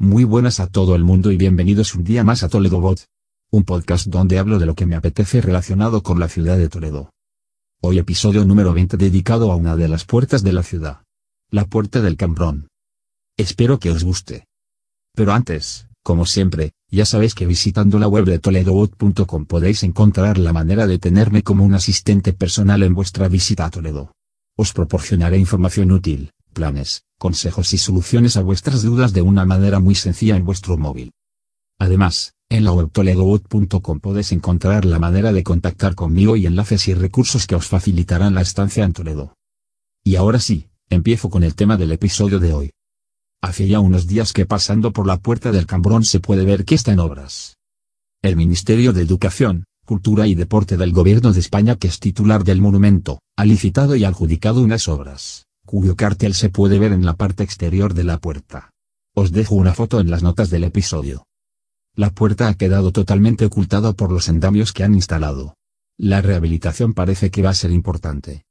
Muy buenas a todo el mundo y bienvenidos un día más a Toledobot, un podcast donde hablo de lo que me apetece relacionado con la ciudad de Toledo. Hoy episodio número 20 dedicado a una de las puertas de la ciudad, la Puerta del Cambrón. Espero que os guste. Pero antes, como siempre, ya sabéis que visitando la web de toledobot.com podéis encontrar la manera de tenerme como un asistente personal en vuestra visita a Toledo. Os proporcionaré información útil, planes, consejos y soluciones a vuestras dudas de una manera muy sencilla en vuestro móvil. Además, en la web toledobot.com podéis encontrar la manera de contactar conmigo y enlaces y recursos que os facilitarán la estancia en Toledo. Y ahora sí, empiezo con el tema del episodio de hoy. Hace ya unos días que pasando por la Puerta del Cambrón se puede ver que está en obras. El Ministerio de Educación, Cultura y Deporte del Gobierno de España, que es titular del monumento, ha licitado y adjudicado unas obras, cuyo cartel se puede ver en la parte exterior de la puerta. Os dejo una foto en las notas del episodio. La puerta ha quedado totalmente ocultada por los andamios que han instalado. La rehabilitación parece que va a ser importante.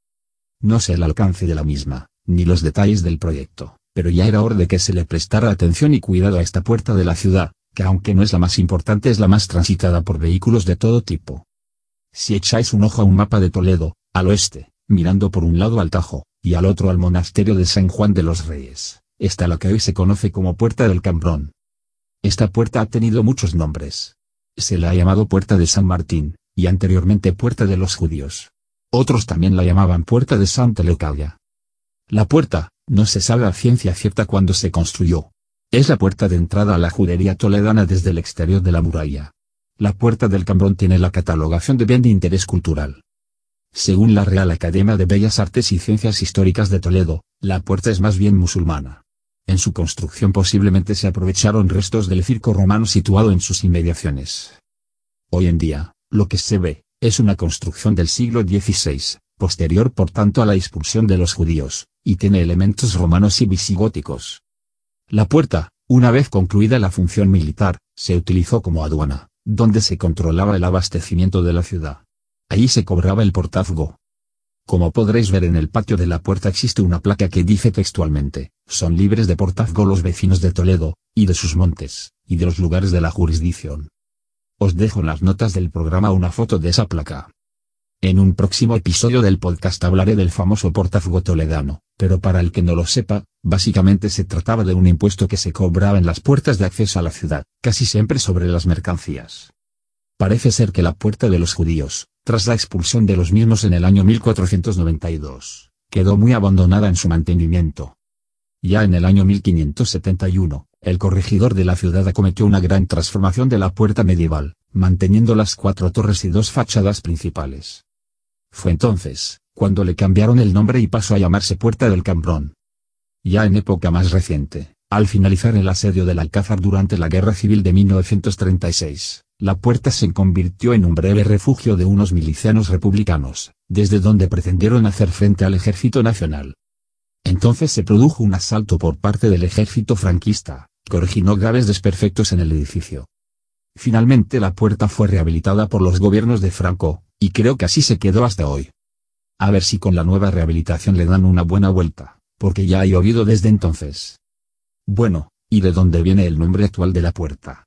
No sé el alcance de la misma, ni los detalles del proyecto, pero ya era hora de que se le prestara atención y cuidado a esta puerta de la ciudad, que aunque no es la más importante es la más transitada por vehículos de todo tipo. Si echáis un ojo a un mapa de Toledo, al oeste, mirando por un lado al Tajo, y al otro al monasterio de San Juan de los Reyes, está la que hoy se conoce como Puerta del Cambrón. Esta puerta ha tenido muchos nombres. Se la ha llamado Puerta de San Martín, y anteriormente Puerta de los Judíos. Otros también la llamaban Puerta de Santa Leocadia. La puerta, no se sabe a ciencia cierta cuándo se construyó. Es la puerta de entrada a la judería toledana desde el exterior de la muralla. La Puerta del Cambrón tiene la catalogación de Bien de Interés Cultural. Según la Real Academia de Bellas Artes y Ciencias Históricas de Toledo, la puerta es más bien musulmana. En su construcción posiblemente se aprovecharon restos del circo romano situado en sus inmediaciones. Hoy en día, lo que se ve, es una construcción del siglo XVI, posterior por tanto a la expulsión de los judíos, y tiene elementos romanos y visigóticos. La puerta, una vez concluida la función militar, se utilizó como aduana, donde se controlaba el abastecimiento de la ciudad. Allí se cobraba el portazgo. Como podréis ver en el patio de la puerta existe una placa que dice textualmente, son libres de portazgo los vecinos de Toledo, y de sus montes, y de los lugares de la jurisdicción. Os dejo en las notas del programa una foto de esa placa. En un próximo episodio del podcast hablaré del famoso portazgo toledano, pero para el que no lo sepa, básicamente se trataba de un impuesto que se cobraba en las puertas de acceso a la ciudad, casi siempre sobre las mercancías. Parece ser que la Puerta de los Judíos, tras la expulsión de los mismos en el año 1492, quedó muy abandonada en su mantenimiento. Ya en el año 1571, el corregidor de la ciudad acometió una gran transformación de la puerta medieval, manteniendo las 4 torres y 2 fachadas principales. Fue entonces, cuando le cambiaron el nombre y pasó a llamarse Puerta del Cambrón. Ya en época más reciente, al finalizar el asedio del Alcázar durante la Guerra Civil de 1936, la puerta se convirtió en un breve refugio de unos milicianos republicanos, desde donde pretendieron hacer frente al Ejército Nacional. Entonces se produjo un asalto por parte del ejército franquista, que originó graves desperfectos en el edificio. Finalmente la puerta fue rehabilitada por los gobiernos de Franco, y creo que así se quedó hasta hoy. A ver si con la nueva rehabilitación le dan una buena vuelta, porque ya ha llovido desde entonces. Bueno, ¿y de dónde viene el nombre actual de la puerta?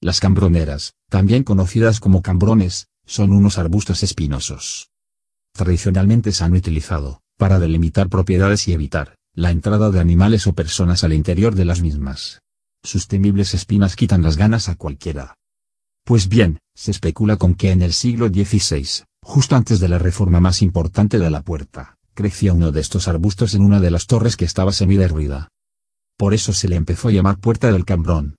Las cambroneras, también conocidas como cambrones, son unos arbustos espinosos. Tradicionalmente se han utilizado, para delimitar propiedades y evitar, la entrada de animales o personas al interior de las mismas. Sus temibles espinas quitan las ganas a cualquiera. Pues bien, se especula con que en el siglo XVI, justo antes de la reforma más importante de la puerta, crecía uno de estos arbustos en una de las torres que estaba semiderruida. Por eso se le empezó a llamar Puerta del Cambrón.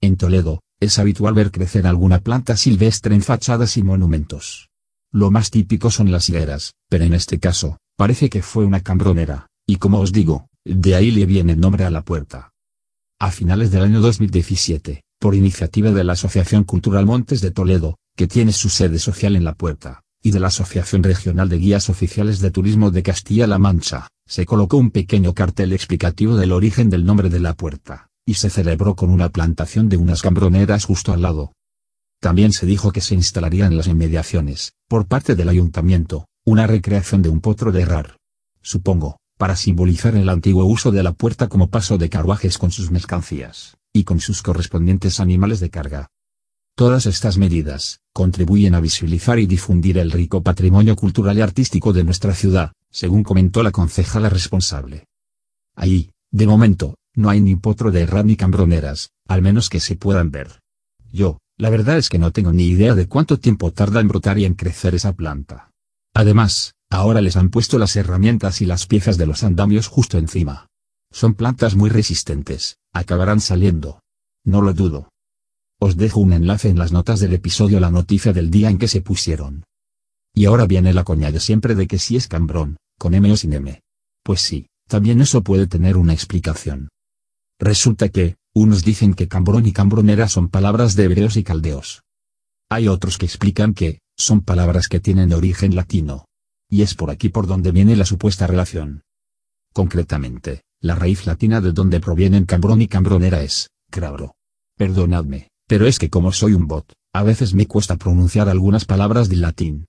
En Toledo, es habitual ver crecer alguna planta silvestre en fachadas y monumentos. Lo más típico son las higueras, pero en este caso, parece que fue una cambronera, y como os digo, de ahí le viene el nombre a la puerta. A finales del año 2017, por iniciativa de la Asociación Cultural Montes de Toledo, que tiene su sede social en la puerta, y de la Asociación Regional de Guías Oficiales de Turismo de Castilla-La Mancha, se colocó un pequeño cartel explicativo del origen del nombre de la puerta, y se celebró con una plantación de unas cambroneras justo al lado. También se dijo que se instalaría en las inmediaciones, por parte del ayuntamiento, una recreación de un potro de rar. Supongo, para simbolizar el antiguo uso de la puerta como paso de carruajes con sus mercancías, y con sus correspondientes animales de carga. Todas estas medidas contribuyen a visibilizar y difundir el rico patrimonio cultural y artístico de nuestra ciudad, según comentó la concejala responsable. Ahí, de momento, no hay ni potro de herrar ni cambroneras, al menos que se puedan ver. Yo, la verdad es que no tengo ni idea de cuánto tiempo tarda en brotar y en crecer esa planta. Además, ahora les han puesto las herramientas y las piezas de los andamios justo encima. Son plantas muy resistentes, acabarán saliendo. No lo dudo. Os dejo un enlace en las notas del episodio a la noticia del día en que se pusieron. Y ahora viene la coña de siempre de que si es cambrón, con M o sin M. Pues sí, también eso puede tener una explicación. Resulta que, unos dicen que cambrón y cambronera son palabras de hebreos y caldeos. Hay otros que explican que, son palabras que tienen origen latino. Y es por aquí por donde viene la supuesta relación. Concretamente, la raíz latina de donde provienen cambrón y cambronera es, crabro. Perdonadme, pero es que como soy un bot, a veces me cuesta pronunciar algunas palabras del latín.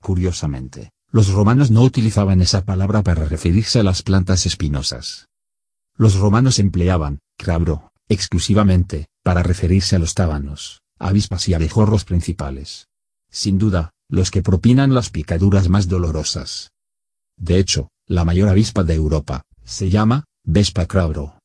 Curiosamente, los romanos no utilizaban esa palabra para referirse a las plantas espinosas. Los romanos empleaban, crabro, exclusivamente, para referirse a los tábanos, avispas y abejorros principales. Sin duda, los que propinan las picaduras más dolorosas. De hecho, la mayor avispa de Europa, se llama, Vespa crabro.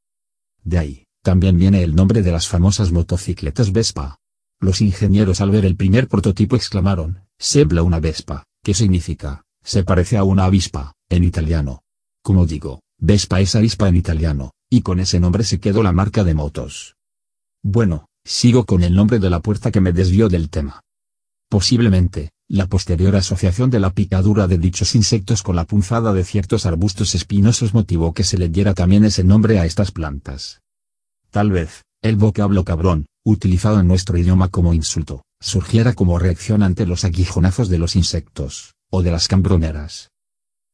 De ahí, también viene el nombre de las famosas motocicletas Vespa. Los ingenieros al ver el primer prototipo exclamaron, «Sembla una Vespa», que significa, «se parece a una avispa», en italiano. Como digo, Vespa es avispa en italiano, y con ese nombre se quedó la marca de motos. Bueno, sigo con el nombre de la puerta que me desvió del tema. Posiblemente, la posterior asociación de la picadura de dichos insectos con la punzada de ciertos arbustos espinosos motivó que se le diera también ese nombre a estas plantas. Tal vez, el vocablo cabrón, utilizado en nuestro idioma como insulto, surgiera como reacción ante los aguijonazos de los insectos, o de las cambroneras.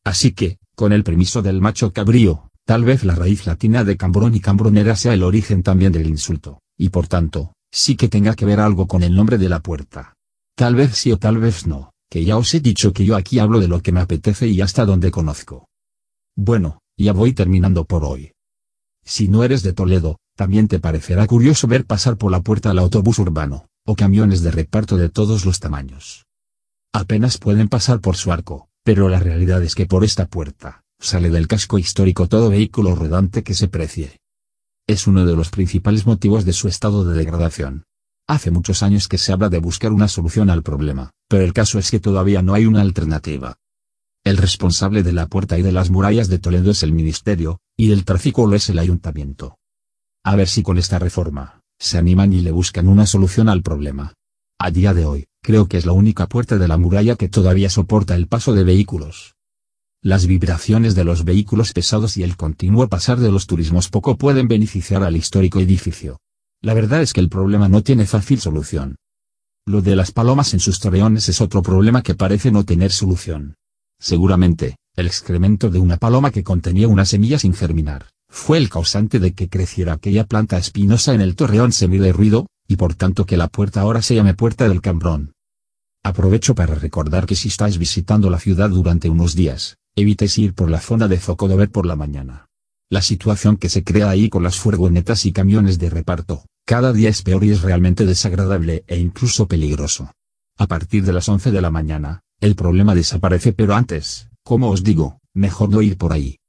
Así que, con el permiso del macho cabrío, tal vez la raíz latina de cambrón y cambronera sea el origen también del insulto, y por tanto, sí que tenga que ver algo con el nombre de la puerta. Tal vez sí o tal vez no, que ya os he dicho que yo aquí hablo de lo que me apetece y hasta donde conozco. Bueno, ya voy terminando por hoy. Si no eres de Toledo, también te parecerá curioso ver pasar por la puerta al autobús urbano, o camiones de reparto de todos los tamaños. Apenas pueden pasar por su arco. Pero la realidad es que por esta puerta, sale del casco histórico todo vehículo rodante que se precie. Es uno de los principales motivos de su estado de degradación. Hace muchos años que se habla de buscar una solución al problema, pero el caso es que todavía no hay una alternativa. El responsable de la puerta y de las murallas de Toledo es el ministerio, y del tráfico lo es el ayuntamiento. A ver si con esta reforma, se animan y le buscan una solución al problema. A día de hoy, creo que es la única puerta de la muralla que todavía soporta el paso de vehículos. Las vibraciones de los vehículos pesados y el continuo pasar de los turismos poco pueden beneficiar al histórico edificio. La verdad es que el problema no tiene fácil solución. Lo de las palomas en sus torreones es otro problema que parece no tener solución. Seguramente, el excremento de una paloma que contenía una semilla sin germinar, fue el causante de que creciera aquella planta espinosa en el torreón semiderruido, y por tanto que la puerta ahora se llame Puerta del Cambrón. Aprovecho para recordar que si estáis visitando la ciudad durante unos días, evitéis ir por la zona de Zocodover por la mañana. La situación que se crea ahí con las furgonetas y camiones de reparto, cada día es peor y es realmente desagradable e incluso peligroso. A partir de las 11 de la mañana, el problema desaparece pero antes, como os digo, mejor no ir por ahí.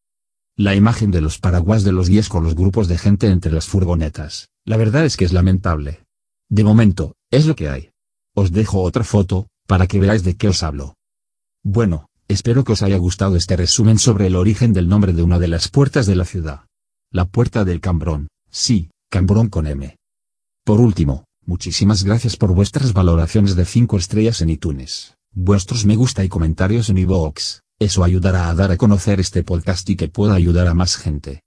La imagen de los paraguas de los guías con los grupos de gente entre las furgonetas, la verdad es que es lamentable. De momento, es lo que hay. Os dejo otra foto, para que veáis de qué os hablo. Bueno, espero que os haya gustado este resumen sobre el origen del nombre de una de las puertas de la ciudad. La Puerta del Cambrón, sí, Cambrón con M. Por último, muchísimas gracias por vuestras valoraciones de 5 estrellas en iTunes, vuestros me gusta y comentarios en iVoox, eso ayudará a dar a conocer este podcast y que pueda ayudar a más gente.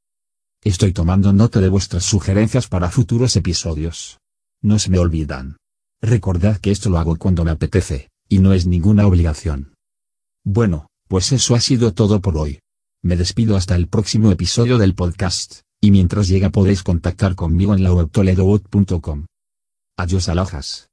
Estoy tomando nota de vuestras sugerencias para futuros episodios. No se me olvidan. Recordad que esto lo hago cuando me apetece, y no es ninguna obligación. Bueno, pues eso ha sido todo por hoy. Me despido hasta el próximo episodio del podcast, y mientras llega podéis contactar conmigo en la web toledobot.com. Adiós, alhajas.